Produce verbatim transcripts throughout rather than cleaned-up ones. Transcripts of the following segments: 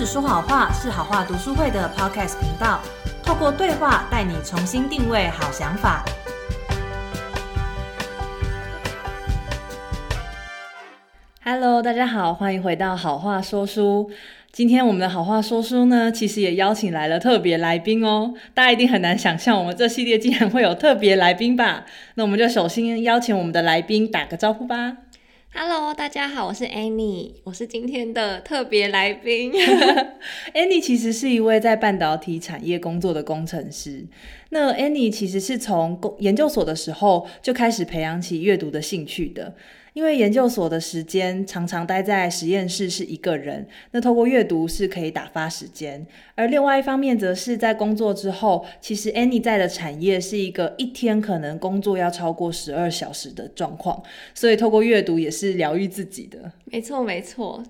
只说好话是好话读书会的 Podcast 频道，透过对话带你重新定位好想法。Hello， 大家好，欢迎回到好话说书。今天我们的好话说书呢，其实也邀请来了特别来宾哦。大家一定很难想象我们这系列竟然会有特别来宾吧？那我们就首先邀请我们的来宾打个招呼吧。Hello， 大家好，我是 Annie， 我是今天的特别来宾。Annie 其实是一位在半导体产业工作的工程师。那 Annie 其实是从研究所的时候就开始培养起阅读的兴趣的，因为研究所的时间常常待在实验室是一个人，那透过阅读是可以打发时间。而另外一方面则是在工作之后，其实 Annie 在的产业是一个一天可能工作要超过十二小时的状况，所以透过阅读也是疗愈自己的。没错没错。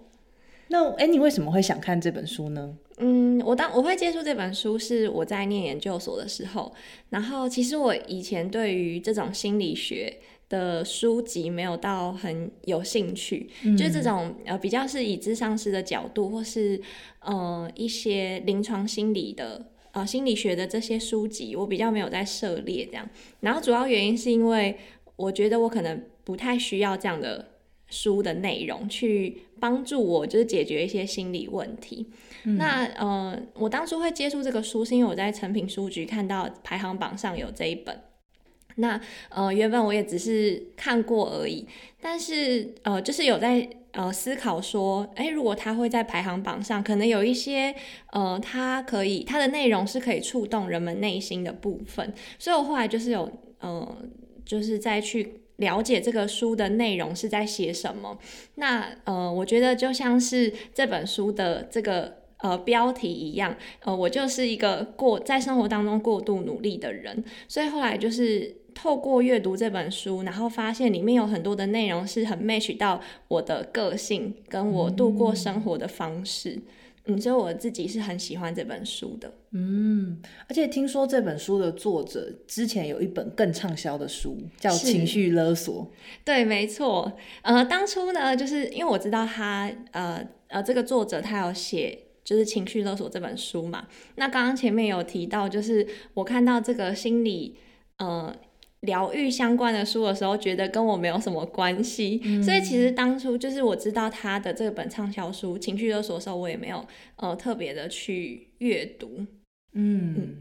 那 Annie 为什么会想看这本书呢？嗯，我当我会接触这本书是我在念研究所的时候，然后其实我以前对于这种心理学的书籍没有到很有兴趣，嗯、就是这种呃比较是以諮商师的角度，或是呃一些临床心理的呃心理学的这些书籍，我比较没有在涉猎这样。然后主要原因是因为我觉得我可能不太需要这样的书的内容去帮助我，就是解决一些心理问题。嗯、那呃我当初会接触这个书，是因为我在诚品书局看到排行榜上有这一本。那呃，原本我也只是看过而已，但是呃，就是有在呃思考说，哎，如果它会在排行榜上，可能有一些呃，它可以它的内容是可以触动人们内心的部分，所以我后来就是有呃，就是再去了解这个书的内容是在写什么。那呃，我觉得就像是这本书的这个。呃，标题一样，呃，我就是一个过在生活当中过度努力的人，所以后来就是透过阅读这本书，然后发现里面有很多的内容是很 match 到我的个性跟我度过生活的方式。嗯嗯，所以我自己是很喜欢这本书的。嗯，而且听说这本书的作者之前有一本更畅销的书叫《情绪勒索》。对，没错。呃，当初呢，就是因为我知道他呃呃这个作者他有写。就是《情绪勒索》这本书嘛，那刚刚前面有提到，就是我看到这个心理呃疗愈相关的书的时候，觉得跟我没有什么关系，嗯、所以其实当初就是我知道他的这本畅销书《情绪勒索》的时候，我也没有呃特别的去阅读。嗯，嗯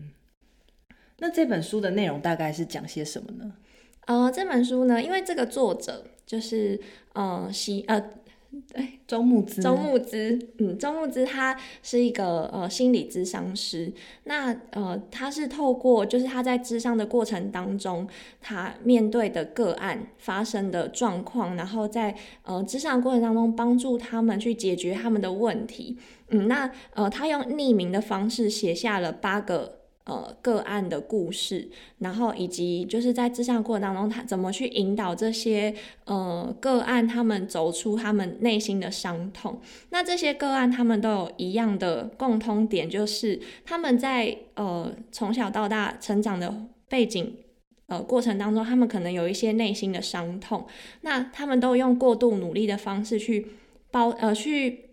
那这本书的内容大概是讲些什么呢？呃，这本书呢，因为这个作者就是呃西呃。对，周慕姿，周慕姿，嗯，周慕姿他是一个呃心理諮商师，那呃他是透过就是他在諮商的过程当中，他面对的个案发生的状况，然后在呃諮商的过程当中帮助他们去解决他们的问题，嗯，那呃他用匿名的方式写下了八个。呃，个案的故事，然后以及就是在諮商过程当中，他怎么去引导这些呃个案，他们走出他们内心的伤痛。那这些个案，他们都有一样的共通点，就是他们在呃从小到大成长的背景呃过程当中，他们可能有一些内心的伤痛。那他们都用过度努力的方式去包呃去。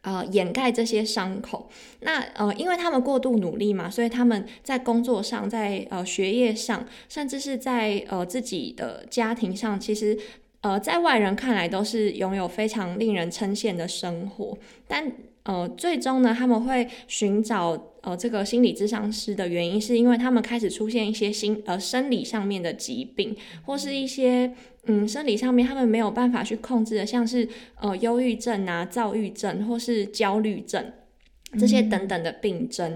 呃，掩盖这些伤口。那呃，因为他们过度努力嘛，所以他们在工作上，在呃学业上，甚至是在呃自己的家庭上，其实呃在外人看来都是拥有非常令人称羡的生活。但呃，最终呢，他们会寻找呃这个心理諮商师的原因，是因为他们开始出现一些心呃生理上面的疾病，或是一些。嗯，生理上面他们没有办法去控制的，像是呃忧郁症啊、躁郁症或是焦虑症这些等等的病症。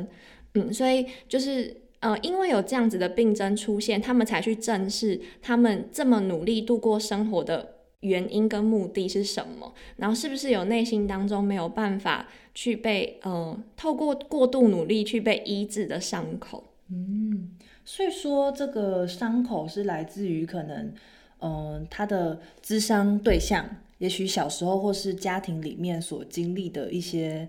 嗯， 嗯，所以就是呃，因为有这样子的病症出现，他们才去正视他们这么努力度过生活的原因跟目的是什么，然后是不是有内心当中没有办法去被呃透过过度努力去被医治的伤口。嗯，所以说这个伤口是来自于可能。嗯，他的諮商对象也许小时候或是家庭里面所经历的一些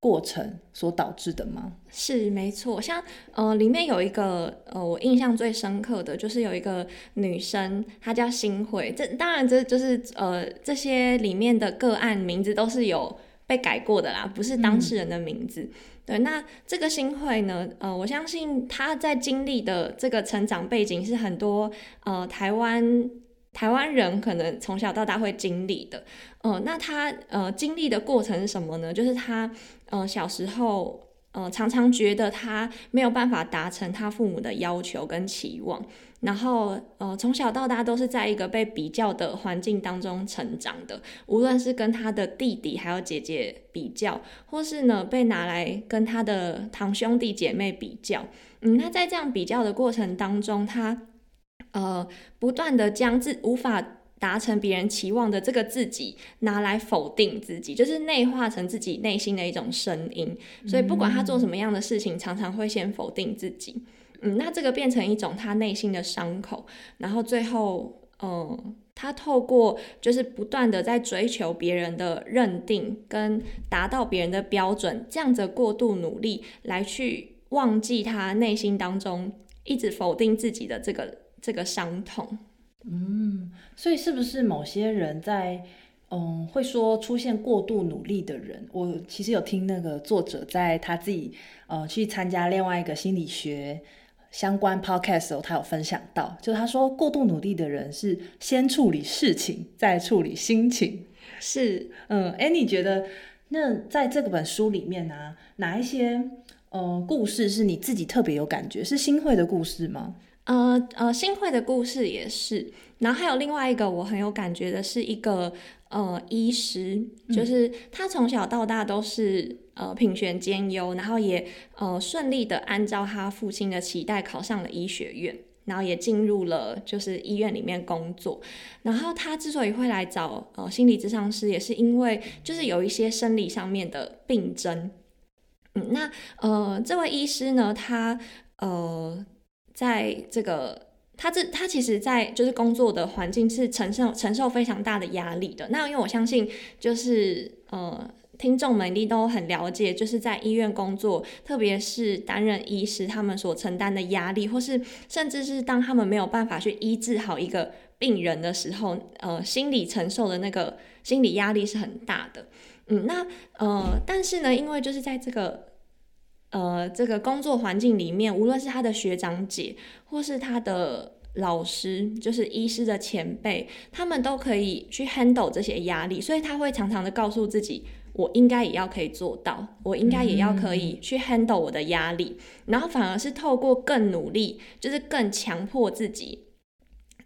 过程所导致的吗？是，没错。像呃，里面有一个呃，我印象最深刻的就是有一个女生，她叫新慧。这当然这就是呃，这些里面的个案名字都是有。被改过的啦，不是当事人的名字、嗯、对。那这个新会呢呃，我相信他在经历的这个成长背景是很多呃台湾台湾人可能从小到大会经历的，呃，那他呃经历的过程是什么呢？就是他呃小时候呃常常觉得他没有办法达成他父母的要求跟期望，然后呃从小到大都是在一个被比较的环境当中成长的，无论是跟他的弟弟还有姐姐比较，或是呢被拿来跟他的堂兄弟姐妹比较，嗯，那在这样比较的过程当中，他呃，不断的将自无法达成别人期望的这个自己拿来否定自己，就是内化成自己内心的一种声音，所以不管他做什么样的事情、嗯、常常会先否定自己，嗯，那这个变成一种他内心的伤口，然后最后呃，他透过就是不断的在追求别人的认定跟达到别人的标准，这样子过度努力来去忘记他内心当中一直否定自己的这个这个伤痛。嗯，所以是不是某些人在嗯会说出现过度努力的人，我其实有听那个作者在他自己呃去参加另外一个心理学相关 podcast 的时候，他有分享到，就他说过度努力的人是先处理事情再处理心情。是，嗯，哎，你觉得那在这本书里面啊，哪一些呃故事是你自己特别有感觉，是新会的故事吗？呃呃，新会的故事也是，然后还有另外一个我很有感觉的是一个呃医师，就是他从小到大都是呃品学兼优，然后也呃顺利的按照他父亲的期待考上了医学院，然后也进入了就是医院里面工作。然后他之所以会来找呃心理咨商师，也是因为就是有一些生理上面的病症。嗯，那呃这位医师呢，他呃。在这个他这他其实在就是工作的环境是承受承受非常大的压力的。那因为我相信就是呃听众们一定都很了解，就是在医院工作，特别是担任医师，他们所承担的压力，或是甚至是当他们没有办法去医治好一个病人的时候，呃心理承受的那个心理压力是很大的。嗯，那呃但是呢，因为就是在这个呃，这个工作环境里面，无论是他的学长姐，或是他的老师，就是医师的前辈，他们都可以去 handle 这些压力，所以他会常常的告诉自己，我应该也要可以做到，我应该也要可以去 handle 我的压力，嗯，然后反而是透过更努力，就是更强迫自己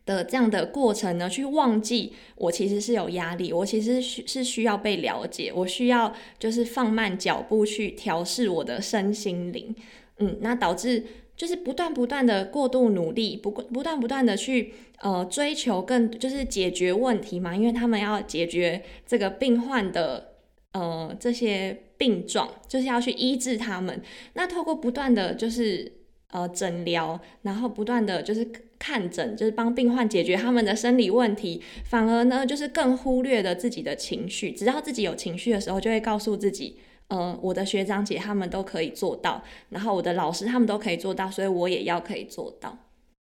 的这样的过程呢，去忘记我其实是有压力，我其实是需要被了解，我需要就是放慢脚步去调试我的身心灵。嗯，那导致就是不断不断的过度努力，不不断不断的去呃追求更就是解决问题嘛，因为他们要解决这个病患的呃这些病状，就是要去医治他们。那透过不断的就是呃诊疗，然后不断的就是看诊，就是帮病患解决他们的生理问题，反而呢就是更忽略了自己的情绪，直到自己有情绪的时候就会告诉自己，呃，我的学长姐他们都可以做到，然后我的老师他们都可以做到，所以我也要可以做到。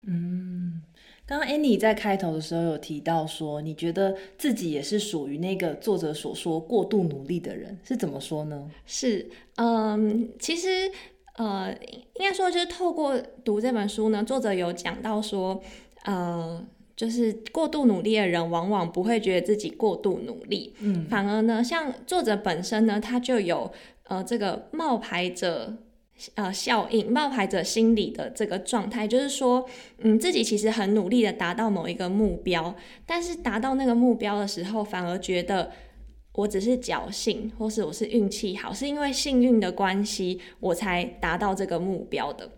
嗯，刚刚 Annie 在开头的时候有提到说，你觉得自己也是属于那个作者所说过度努力的人，是怎么说呢？是，嗯，其实呃，应该说就是透过读这本书呢，作者有讲到说，呃，就是过度努力的人往往不会觉得自己过度努力，嗯，反而呢，像作者本身呢，他就有呃这个冒牌者呃效应、冒牌者心理的这个状态，就是说，嗯，自己其实很努力的达到某一个目标，但是达到那个目标的时候，反而觉得我只是侥幸，或是我是运气好，是因为幸运的关系我才达到这个目标的，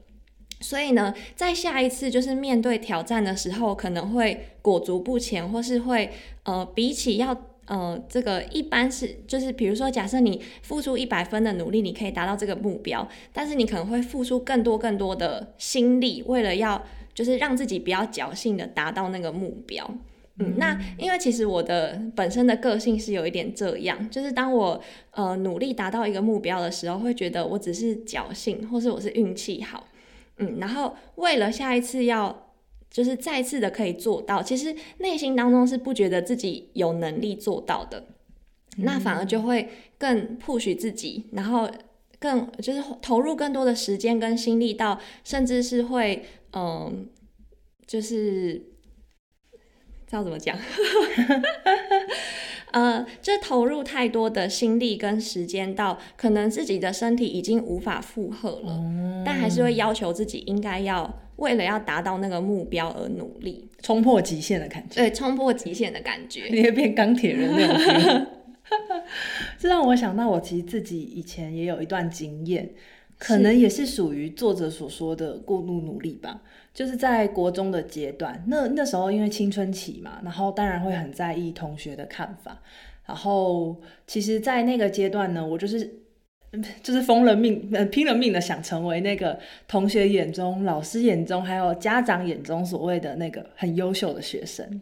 所以呢在下一次就是面对挑战的时候，可能会裹足不前，或是会呃比起要呃这个一般是就是比如说假设你付出一百分的努力你可以达到这个目标，但是你可能会付出更多更多的心力，为了要就是让自己不要侥幸的达到那个目标。嗯，那因为其实我的本身的个性是有一点这样，就是当我呃努力达到一个目标的时候，会觉得我只是侥幸，或是我是运气好，嗯，然后为了下一次要就是再次的可以做到，其实内心当中是不觉得自己有能力做到的。那反而就会更 push 自己，然后更就是投入更多的时间跟心力到，甚至是会嗯、呃，就是知道怎么讲呃，就投入太多的心力跟时间到可能自己的身体已经无法负荷了、嗯、但还是会要求自己应该要为了要达到那个目标而努力，冲破极限的感觉。对，冲破极限的感觉，你会变钢铁人那种这让我想到我其实自己以前也有一段经验，可能也是属于作者所说的过度努力吧。就是在国中的阶段，那那时候因为青春期嘛，然后当然会很在意同学的看法，然后其实在那个阶段呢，我就是就是疯了命、呃、拼了命的想成为那个同学眼中、老师眼中还有家长眼中所谓的那个很优秀的学生。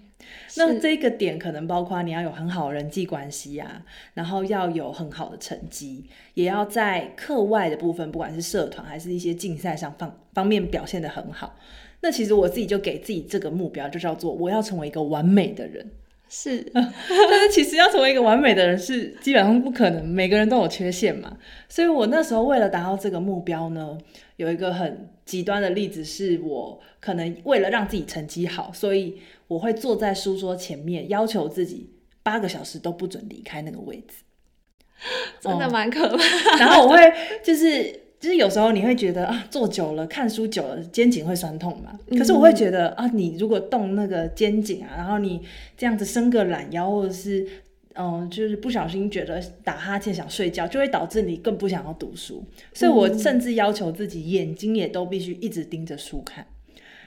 那这个点可能包括你要有很好的人际关系啊，然后要有很好的成绩，也要在课外的部分不管是社团还是一些竞赛上方方面表现得很好。那其实我自己就给自己这个目标，就叫做我要成为一个完美的人。是但是其实要成为一个完美的人是基本上不可能，每个人都有缺陷嘛。所以我那时候为了达到这个目标呢，有一个很极端的例子是，我可能为了让自己成绩好，所以我会坐在书桌前面要求自己八个小时都不准离开那个位置，真的蛮可怕、嗯、然后我会就是就是有时候你会觉得啊，坐久了看书久了肩颈会酸痛嘛，可是我会觉得、嗯、啊，你如果动那个肩颈啊，然后你这样子伸个懒腰，或者是嗯，就是不小心觉得打哈欠想睡觉，就会导致你更不想要读书。所以我甚至要求自己眼睛也都必须一直盯着书看，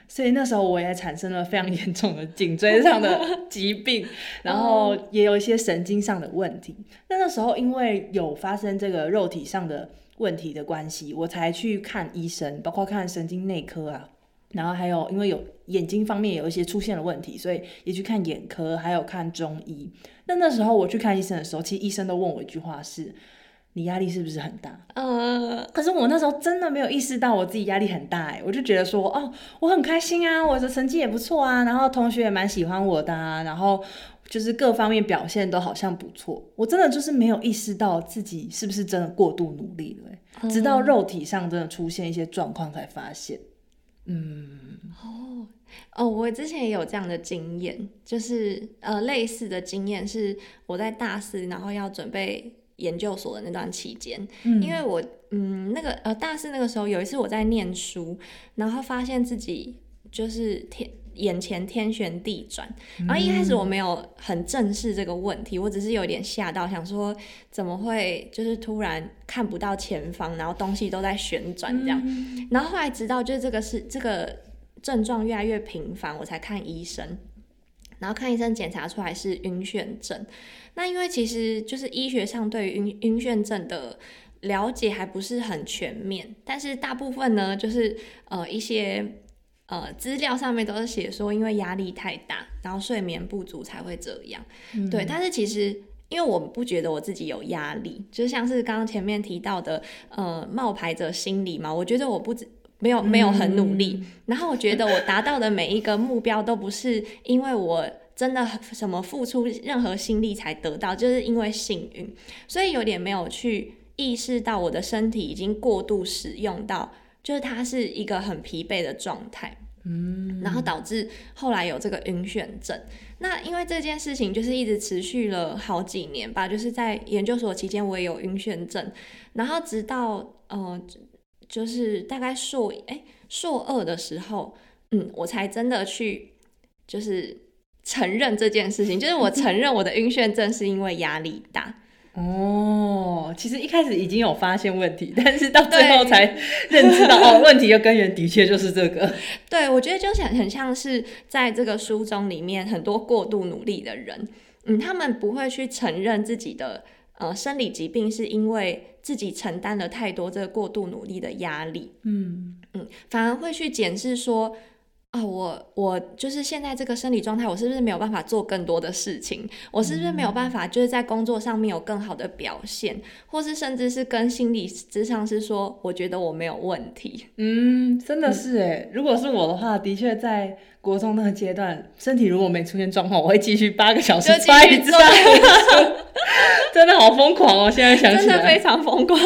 所以那时候我也产生了非常严重的颈椎上的疾病然后也有一些神经上的问题。那那时候因为有发生这个肉体上的问题的关系，我才去看医生，包括看神经内科啊，然后还有因为有眼睛方面有一些出现了问题，所以也去看眼科，还有看中医。那那时候我去看医生的时候，其实医生都问我一句话是，你压力是不是很大？呃，可是我那时候真的没有意识到我自己压力很大、欸、我就觉得说哦，我很开心啊，我的成绩也不错啊，然后同学也蛮喜欢我的啊，然后就是各方面表现都好像不错。我真的就是没有意识到自己是不是真的过度努力了、欸嗯、直到肉体上真的出现一些状况才发现。嗯，哦哦，我之前也有这样的经验，就是呃类似的经验是我在大四然后要准备研究所的那段期间、嗯、因为我嗯那个呃大四那个时候有一次我在念书，然后发现自己就是天眼前天旋地转，然后一开始我没有很正视这个问题，我只是有点吓到，想说怎么会就是突然看不到前方，然后东西都在旋转这样、嗯、然后后来直到就是这个是这个症状越来越频繁，我才看医生，然后看医生检查出来是晕眩症。那因为其实就是医学上对于 晕, 晕眩症的了解还不是很全面，但是大部分呢就是呃一些呃资料上面都是写说因为压力太大然后睡眠不足才会这样、嗯、对。但是其实因为我不觉得我自己有压力，就像是刚刚前面提到的呃冒牌者心理嘛，我觉得我不知没有没有很努力、嗯、然后我觉得我达到的每一个目标都不是因为我真的什么付出任何心力才得到，就是因为幸运，所以有点没有去意识到我的身体已经过度使用到，就是它是一个很疲惫的状态，嗯，然后导致后来有这个晕眩症。那因为这件事情就是一直持续了好几年吧，就是在研究所期间我也有晕眩症，然后直到呃就是大概硕哎硕二的时候，嗯，我才真的去就是承认这件事情，就是我承认我的晕眩症是因为压力大。哦，其实一开始已经有发现问题，但是到最后才认知到哦，问题的根源的确就是这个。对，我觉得就是很像是在这个书中里面很多过度努力的人，嗯，他们不会去承认自己的呃生理疾病是因为自己承担了太多这个过度努力的压力，嗯嗯，反而会去检视说啊、哦，我我就是现在这个生理状态，我是不是没有办法做更多的事情？我是不是没有办法就是在工作上面有更好的表现，嗯、或是甚至是跟心理咨商师说，我觉得我没有问题。嗯，真的是耶、嗯、如果是我的话，的确在国中那个阶段，身体如果没出现状况，我会继续八个小时抓一抓。真的好疯狂哦！现在想起来，真的非常疯狂。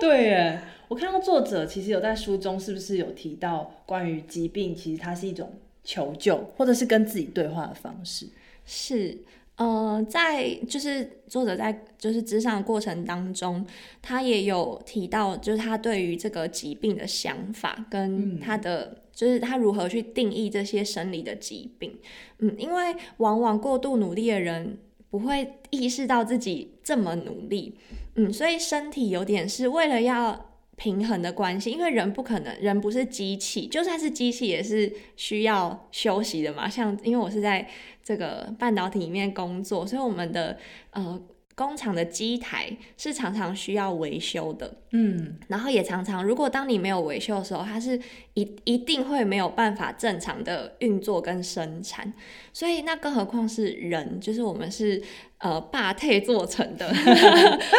对耶。我看到作者其实有在书中是不是有提到关于疾病其实它是一种求救或者是跟自己对话的方式，是呃，在就是作者在就是咨商的过程当中，他也有提到就是他对于这个疾病的想法跟他的、嗯、就是他如何去定义这些生理的疾病。嗯，因为往往过度努力的人不会意识到自己这么努力，嗯，所以身体有点是为了要平衡的关系，因为人不可能，人不是机器，就算是机器也是需要休息的嘛。像因为我是在这个半导体里面工作，所以我们的呃工厂的机台是常常需要维修的，嗯，然后也常常如果当你没有维修的时候，它是一一定会没有办法正常的运作跟生产，所以那更何况是人，就是我们是呃霸体做成的，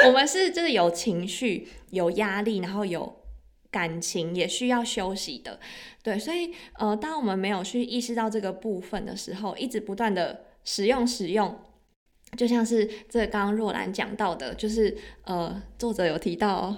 我们是就是有情绪、有压力，然后有感情，也需要休息的，对，所以呃，当我们没有去意识到这个部分的时候，一直不断的使用使用。就像是这刚刚若兰讲到的，就是呃，作者有提到哦，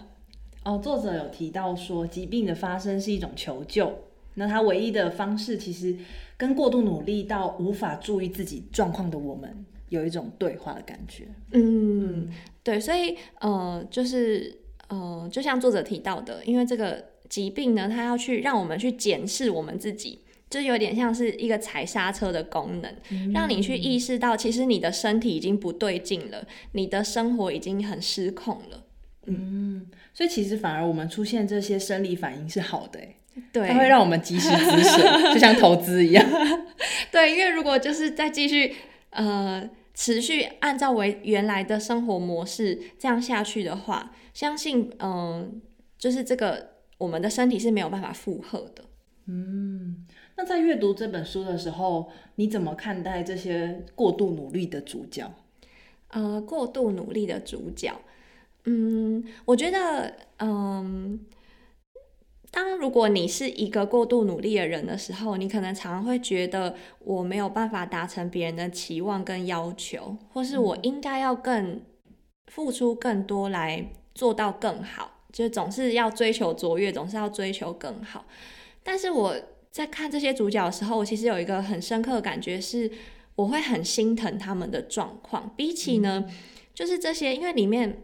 哦，作者有提到说，疾病的发生是一种求救，那他唯一的方式其实跟过度努力到无法注意自己状况的我们有一种对话的感觉。嗯，嗯对，所以呃，就是呃，就像作者提到的，因为这个疾病呢，它要去让我们去检视我们自己。就有点像是一个踩刹车的功能、嗯、让你去意识到其实你的身体已经不对劲了，你的生活已经很失控了。 嗯, 嗯，所以其实反而我们出现这些生理反应是好的耶，对，它会让我们及时止损，就像投资一样。对，因为如果就是再继续呃持续按照为原来的生活模式这样下去的话，相信嗯、呃，就是这个我们的身体是没有办法负荷的。嗯，那在阅读这本书的时候，你怎么看待这些过度努力的主角？呃，过度努力的主角，嗯，我觉得，嗯，当如果你是一个过度努力的人的时候，你可能常常会觉得我没有办法达成别人的期望跟要求，或是我应该要更付出更多来做到更好，就总是要追求卓越，总是要追求更好。但是我在看这些主角的时候，我其实有一个很深刻的感觉是，我会很心疼他们的状况。比起呢，嗯、就是这些，因为里面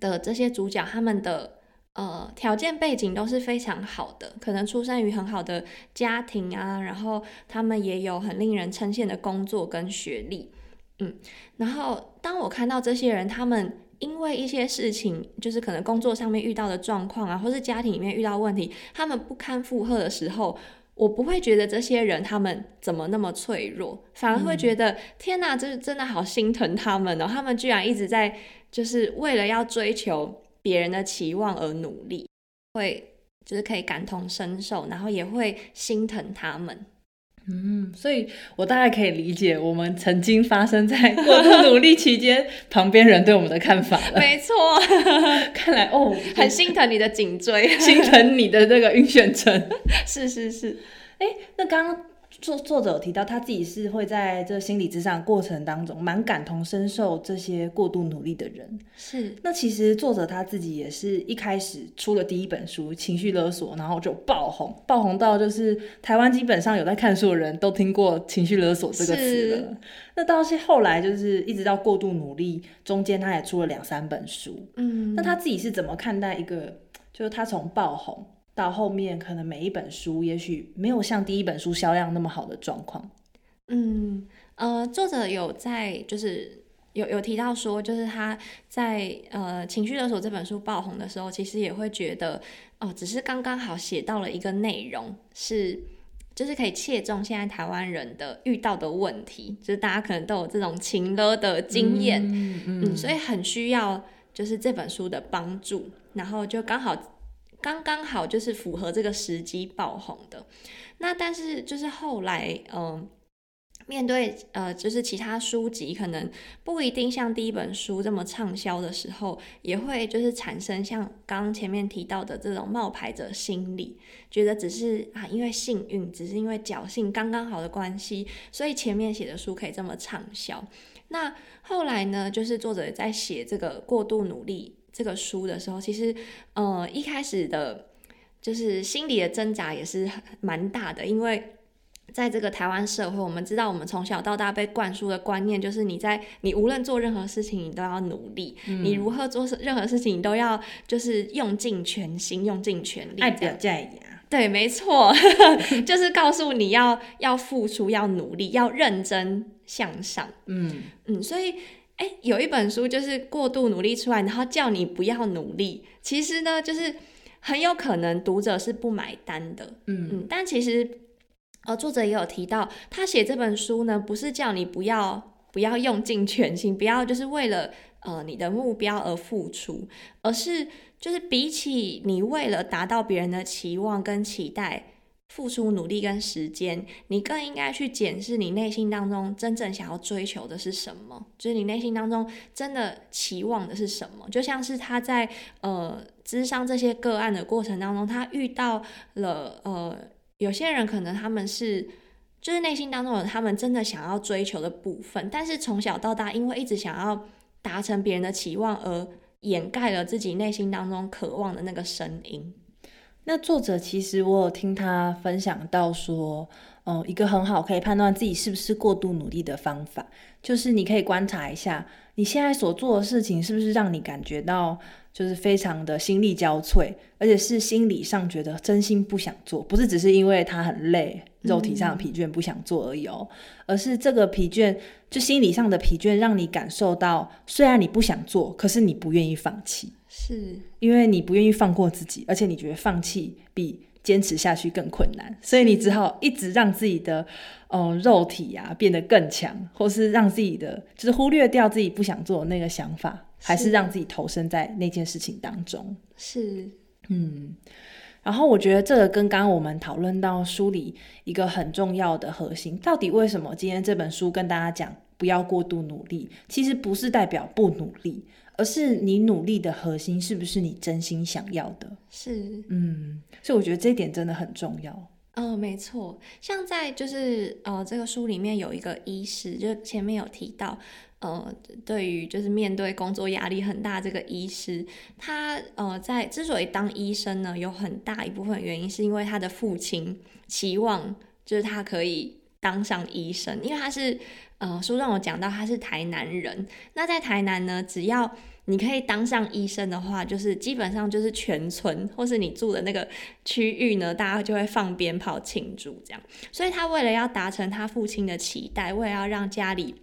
的这些主角，他们的呃条件背景都是非常好的，可能出生于很好的家庭啊，然后他们也有很令人称羡的工作跟学历，嗯。然后当我看到这些人，他们因为一些事情，就是可能工作上面遇到的状况啊，或是家庭里面遇到问题，他们不堪负荷的时候，我不会觉得这些人他们怎么那么脆弱，反而会觉得、嗯、天哪，这真的好心疼他们哦，他们居然一直在就是为了要追求别人的期望而努力，会就是可以感同身受，然后也会心疼他们。嗯，所以我大概可以理解我们曾经发生在过度努力期间旁边人对我们的看法了。没错，看来哦，很心疼你的颈椎，心疼你的那个晕眩症。是是是，哎、欸，那刚刚作作者有提到他自己是会在这心理咨商过程当中蛮感同身受这些过度努力的人。是，那其实作者他自己也是一开始出了第一本书《情绪勒索》，然后就爆红，爆红到就是台湾基本上有在看书的人都听过情绪勒索这个词了。那到后来就是一直到过度努力，中间他也出了两三本书。嗯，那他自己是怎么看待一个就是他从爆红到后面可能每一本书也许没有像第一本书销量那么好的状况？嗯呃，作者有在就是有有提到说，就是他在呃《情绪勒索》这本书爆红的时候，其实也会觉得哦、呃，只是刚刚好写到了一个内容是就是可以切中现在台湾人的遇到的问题，就是大家可能都有这种情勒的经验，嗯嗯嗯，所以很需要就是这本书的帮助，然后就刚好。刚刚好就是符合这个时机爆红的。那但是就是后来嗯、呃面对呃，就是其他书籍可能不一定像第一本书这么畅销的时候，也会就是产生像刚前面提到的这种冒牌者心理，觉得只是啊因为幸运，只是因为侥幸刚刚好的关系，所以前面写的书可以这么畅销。那后来呢，就是作者在写这个过度努力这个书的时候，其实呃一开始的就是心理的挣扎也是蛮大的，因为在这个台湾社会，我们知道我们从小到大被灌输的观念就是你在你无论做任何事情你都要努力、嗯、你如何做任何事情你都要就是用尽全心用尽全力，爱表在呀，对没错就是告诉你要要付出要努力要认真向上。嗯嗯，所以哎、欸，有一本书就是过度努力出来，然后叫你不要努力，其实呢就是很有可能读者是不买单的。 嗯, 嗯但其实呃，作者也有提到，他写这本书呢，不是叫你不要不要用尽全心，不要就是为了呃你的目标而付出，而是就是比起你为了达到别人的期望跟期待付出努力跟时间，你更应该去检视你内心当中真正想要追求的是什么，就是你内心当中真的期望的是什么。就像是他在呃咨商这些个案的过程当中，他遇到了呃。有些人可能他们是就是内心当中有他们真的想要追求的部分，但是从小到大因为一直想要达成别人的期望而掩盖了自己内心当中渴望的那个声音。那作者其实我有听他分享到说、呃、一个很好可以判断自己是不是过度努力的方法，就是你可以观察一下你现在所做的事情是不是让你感觉到就是非常的心力交瘁，而且是心理上觉得真心不想做，不是只是因为他很累肉体上疲倦不想做而已哦、嗯、而是这个疲倦就心理上的疲倦让你感受到虽然你不想做可是你不愿意放弃，是因为你不愿意放过自己，而且你觉得放弃比坚持下去更困难，所以你只好一直让自己的、呃、肉体啊变得更强，或是让自己的就是忽略掉自己不想做的那个想法，是还是让自己投身在那件事情当中。是嗯，然后我觉得这个跟刚刚我们讨论到书里一个很重要的核心，到底为什么今天这本书跟大家讲不要过度努力，其实不是代表不努力，而是你努力的核心是不是你真心想要的。是嗯，所以我觉得这一点真的很重要。嗯，没错，像在就是呃这个书里面有一个医师，就前面有提到呃对于就是面对工作压力很大这个医师，他呃在之所以当医生呢，有很大一部分原因是因为他的父亲期望就是他可以当上医生，因为他是呃，书中有讲到他是台南人，那在台南呢，只要你可以当上医生的话，就是基本上就是全村或是你住的那个区域呢，大家就会放鞭炮庆祝这样。所以他为了要达成他父亲的期待，为了要让家里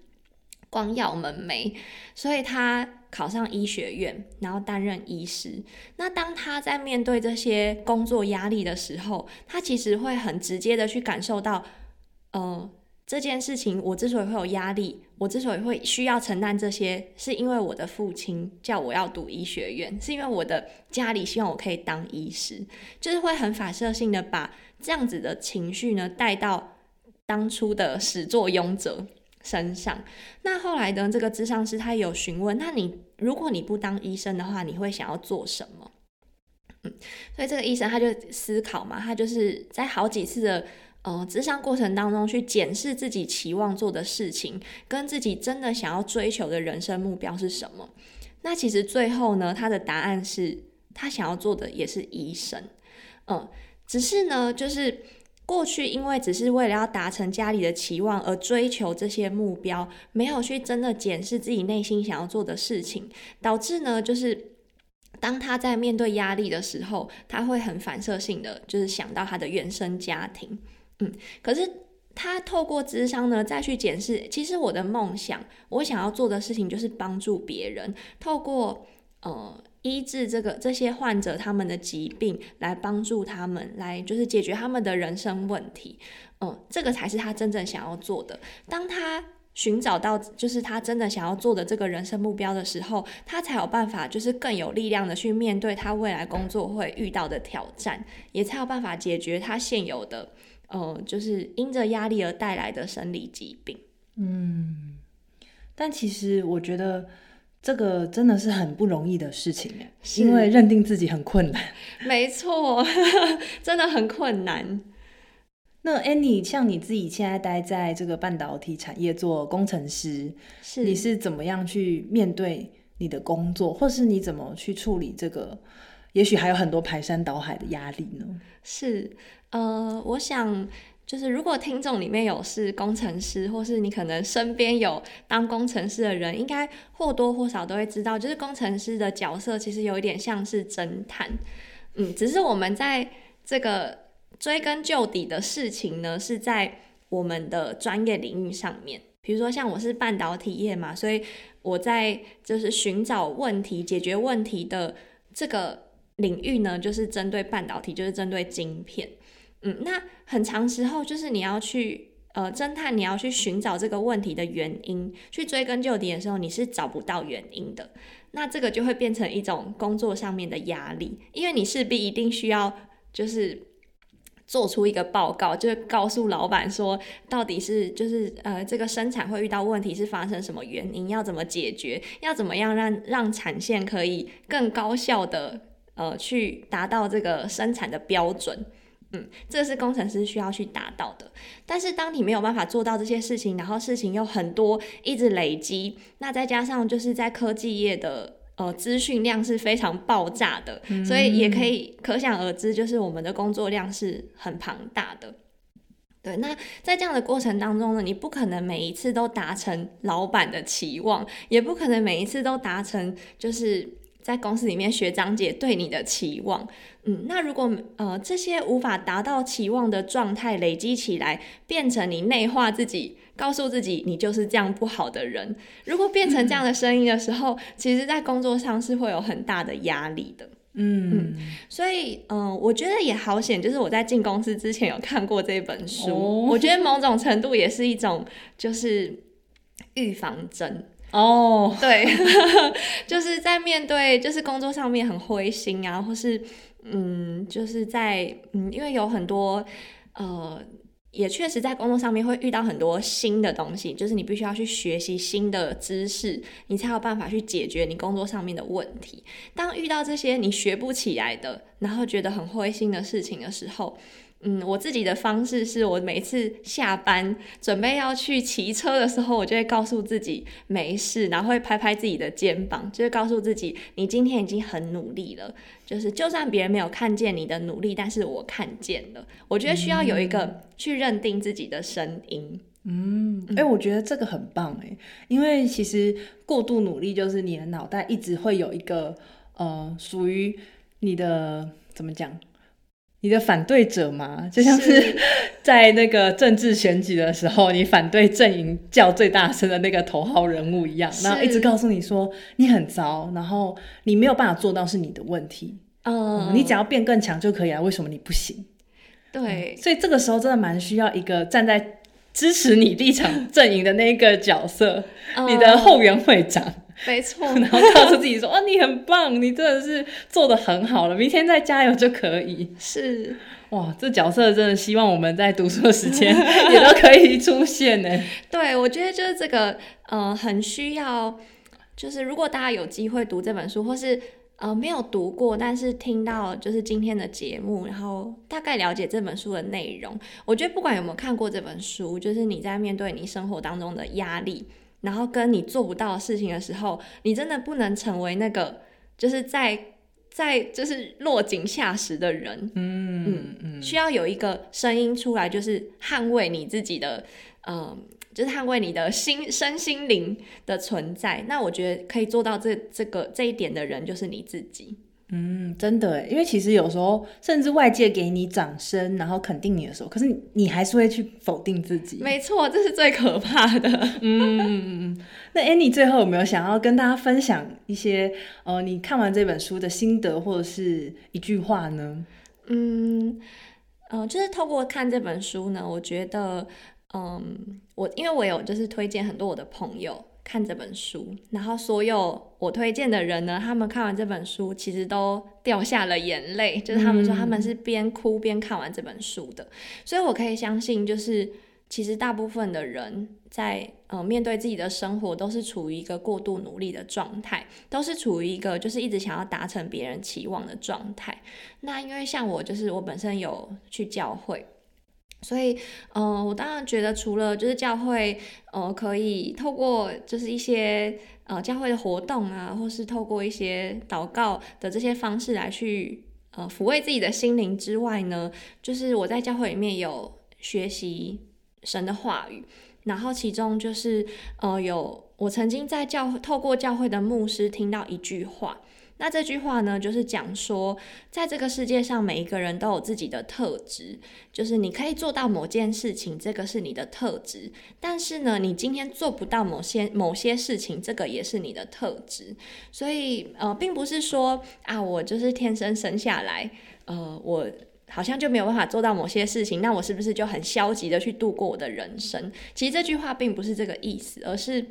光耀门楣，所以他考上医学院，然后担任医师。那当他在面对这些工作压力的时候，他其实会很直接的去感受到呃这件事情我之所以会有压力，我之所以会需要承担这些，是因为我的父亲叫我要读医学院，是因为我的家里希望我可以当医师，就是会很反射性的把这样子的情绪呢带到当初的始作俑者身上。那后来呢，这个咨商师他有询问，那你如果你不当医生的话，你会想要做什么？嗯，所以这个医生他就思考嘛，他就是在好几次的呃，咨商过程当中去检视自己期望做的事情跟自己真的想要追求的人生目标是什么。那其实最后呢，他的答案是他想要做的也是医生。嗯，只是呢就是过去因为只是为了要达成家里的期望而追求这些目标，没有去真的检视自己内心想要做的事情，导致呢就是当他在面对压力的时候，他会很反射性的就是想到他的原生家庭。嗯，可是他透过咨商呢，再去检视，其实我的梦想，我想要做的事情就是帮助别人，透过呃医治这个这些患者他们的疾病，来帮助他们，来就是解决他们的人生问题。嗯、呃，这个才是他真正想要做的。当他寻找到就是他真的想要做的这个人生目标的时候，他才有办法就是更有力量的去面对他未来工作会遇到的挑战，也才有办法解决他现有的呃，就是因着压力而带来的生理疾病。嗯，但其实我觉得这个真的是很不容易的事情，因为认定自己很困难。没错，真的很困难。那 Annie， 像你自己现在待在这个半导体产业做工程师，是你是怎么样去面对你的工作，或是你怎么去处理这个也许还有很多排山倒海的压力呢？是呃，我想就是如果听众里面有是工程师，或是你可能身边有当工程师的人，应该或多或少都会知道，就是工程师的角色其实有一点像是侦探。嗯，只是我们在这个追根究底的事情呢，是在我们的专业领域上面。比如说像我是半导体业嘛，所以我在就是寻找问题、解决问题的这个领域呢，就是针对半导体，就是针对晶片。嗯，那很长时候就是你要去呃侦探，你要去寻找这个问题的原因，去追根究底的时候，你是找不到原因的。那这个就会变成一种工作上面的压力，因为你势必一定需要就是做出一个报告，就是告诉老板说到底是就是呃这个生产会遇到问题是发生什么原因，要怎么解决，要怎么样让让产线可以更高效的呃去达到这个生产的标准。嗯，这是工程师需要去达到的。但是当你没有办法做到这些事情，然后事情又很多一直累积，那再加上就是在科技业的呃，资讯量是非常爆炸的，嗯，所以也可以可想而知，就是我们的工作量是很庞大的。对，那在这样的过程当中呢，你不可能每一次都达成老板的期望，也不可能每一次都达成就是在公司里面学长姐对你的期望。嗯，那如果呃这些无法达到期望的状态累积起来，变成你内化自己，告诉自己你就是这样不好的人，如果变成这样的声音的时候，嗯，其实在工作上是会有很大的压力的。 嗯, 嗯所以、呃、我觉得也好险，就是我在进公司之前有看过这本书，哦，我觉得某种程度也是一种就是预防针哦，对。就是在面对就是工作上面很灰心啊，或是嗯就是在嗯因为有很多呃也确实在工作上面会遇到很多新的东西，就是你必须要去学习新的知识，你才有办法去解决你工作上面的问题。当遇到这些你学不起来的，然后觉得很灰心的事情的时候，嗯，我自己的方式是我每次下班准备要去骑车的时候，我就会告诉自己没事，然后会拍拍自己的肩膀，就会告诉自己你今天已经很努力了，就是就算别人没有看见你的努力，但是我看见了。我觉得需要有一个去认定自己的声音。嗯，哎、欸，我觉得这个很棒哎，因为其实过度努力就是你的脑袋一直会有一个呃属于你的怎么讲？你的反对者嘛，就像是在那个政治选举的时候，你反对阵营叫最大声的那个头号人物一样，然后一直告诉你说你很糟，然后你没有办法做到是你的问题，嗯嗯，你只要变更强就可以了，为什么你不行？对，嗯，所以这个时候真的蛮需要一个站在支持你立场阵营的那个角色，嗯，你的后援会长，没错。然后告诉自己说哦，你很棒，你真的是做得很好了，明天再加油就可以。是，哇，这角色真的希望我们在读书的时间也都可以出现耶。对，我觉得就是这个呃，很需要，就是如果大家有机会读这本书，或是呃没有读过但是听到就是今天的节目，然后大概了解这本书的内容，我觉得不管有没有看过这本书，就是你在面对你生活当中的压力，然后跟你做不到的事情的时候，你真的不能成为那个就是在在就是落井下石的人。嗯嗯，需要有一个声音出来，就是捍卫你自己的呃，就是捍卫你的心身心灵的存在。那我觉得可以做到这这个这一点的人就是你自己。嗯，真的耶，因为其实有时候甚至外界给你掌声然后肯定你的时候，可是 你, 你还是会去否定自己。没错，这是最可怕的。嗯，那 Annie 最后有没有想要跟大家分享一些呃，你看完这本书的心得或者是一句话呢？嗯，呃，就是透过看这本书呢，我觉得嗯，我因为我有就是推荐很多我的朋友看这本书，然后所有我推荐的人呢，他们看完这本书其实都掉下了眼泪，就是他们说他们是边哭边看完这本书的、嗯、所以我可以相信就是其实大部分的人在、呃、面对自己的生活都是处于一个过度努力的状态，都是处于一个就是一直想要达成别人期望的状态。那因为像我就是我本身有去教会，所以呃，我当然觉得除了就是教会呃，可以透过就是一些呃教会的活动啊，或是透过一些祷告的这些方式来去呃抚慰自己的心灵之外呢，就是我在教会里面有学习神的话语，然后其中就是呃有我曾经在教透过教会的牧师听到一句话，那这句话呢就是讲说在这个世界上每一个人都有自己的特质，就是你可以做到某件事情，这个是你的特质，但是呢你今天做不到某些某些事情，这个也是你的特质。所以呃并不是说啊我就是天生生下来呃我好像就没有办法做到某些事情，那我是不是就很消极的去度过我的人生。其实这句话并不是这个意思，而是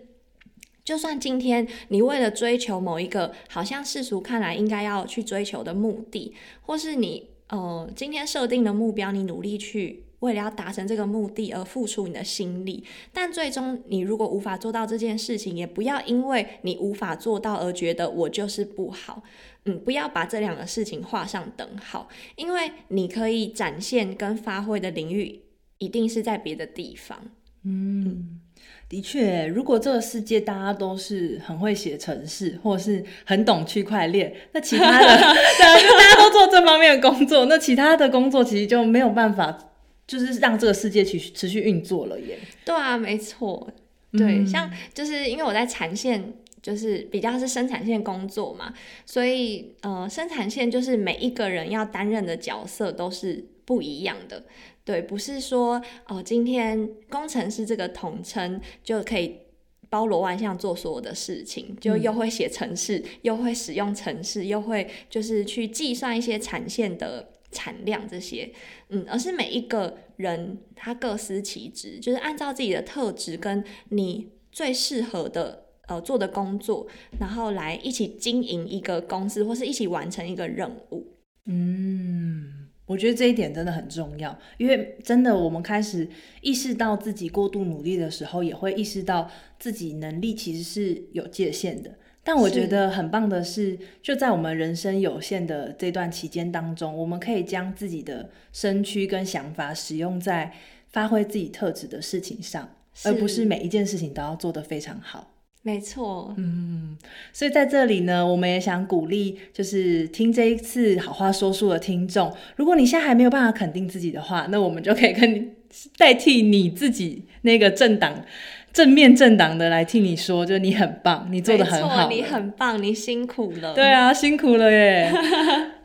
就算今天你为了追求某一个好像世俗看来应该要去追求的目的，或是你呃今天设定的目标，你努力去为了要达成这个目的而付出你的心力，但最终你如果无法做到这件事情，也不要因为你无法做到而觉得我就是不好。嗯，不要把这两个事情画上等号，因为你可以展现跟发挥的领域一定是在别的地方。嗯，的确，如果这个世界大家都是很会写程式，或者是很懂区块链，那其他的大家都做这方面的工作，那其他的工作其实就没有办法就是让这个世界持续运作了耶。对啊，没错。对、嗯、像就是因为我在产线就是比较是生产线工作嘛，所以呃，生产线就是每一个人要担任的角色都是不一样的。对，不是说哦，今天工程师这个统称就可以包罗万象做所有的事情，就又会写程式、嗯、又会使用程式，又会就是去计算一些产线的产量这些，嗯，而是每一个人他各司其职，就是按照自己的特质跟你最适合的呃做的工作，然后来一起经营一个公司，或是一起完成一个任务。嗯，我觉得这一点真的很重要，因为真的我们开始意识到自己过度努力的时候，也会意识到自己能力其实是有界限的。但我觉得很棒的 是, 是就在我们人生有限的这段期间当中，我们可以将自己的身躯跟想法使用在发挥自己特质的事情上，而不是每一件事情都要做得非常好。没错，嗯，所以在这里呢，我们也想鼓励，就是听这一次好话说书的听众，如果你现在还没有办法肯定自己的话，那我们就可以跟你代替你自己那个政党正面正党的来替你说，就你很棒，你做得很好，你很棒，你辛苦了。对啊，辛苦了耶。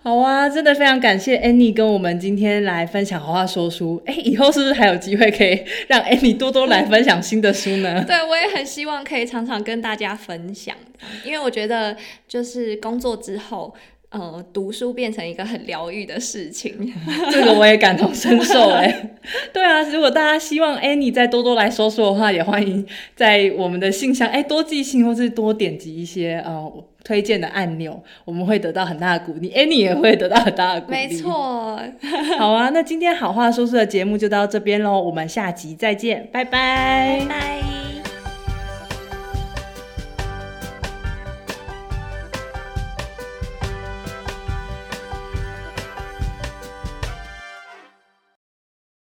好啊，真的非常感谢 Annie 跟我们今天来分享好话说书。哎，以后是不是还有机会可以让 Annie 多多来分享新的书呢？对，我也很希望可以常常跟大家分享，因为我觉得就是工作之后呃，读书变成一个很疗愈的事情。这个我也感同身受耶。对啊，如果大家希望 Annie 再多多来说说的话，也欢迎在我们的信箱哎多寄信，或是多点击一些呃推荐的按钮，我们会得到很大的鼓励， Annie 也会得到很大的鼓励。没错。好啊，那今天好话说书的节目就到这边咯，我们下集再见，拜拜，拜拜。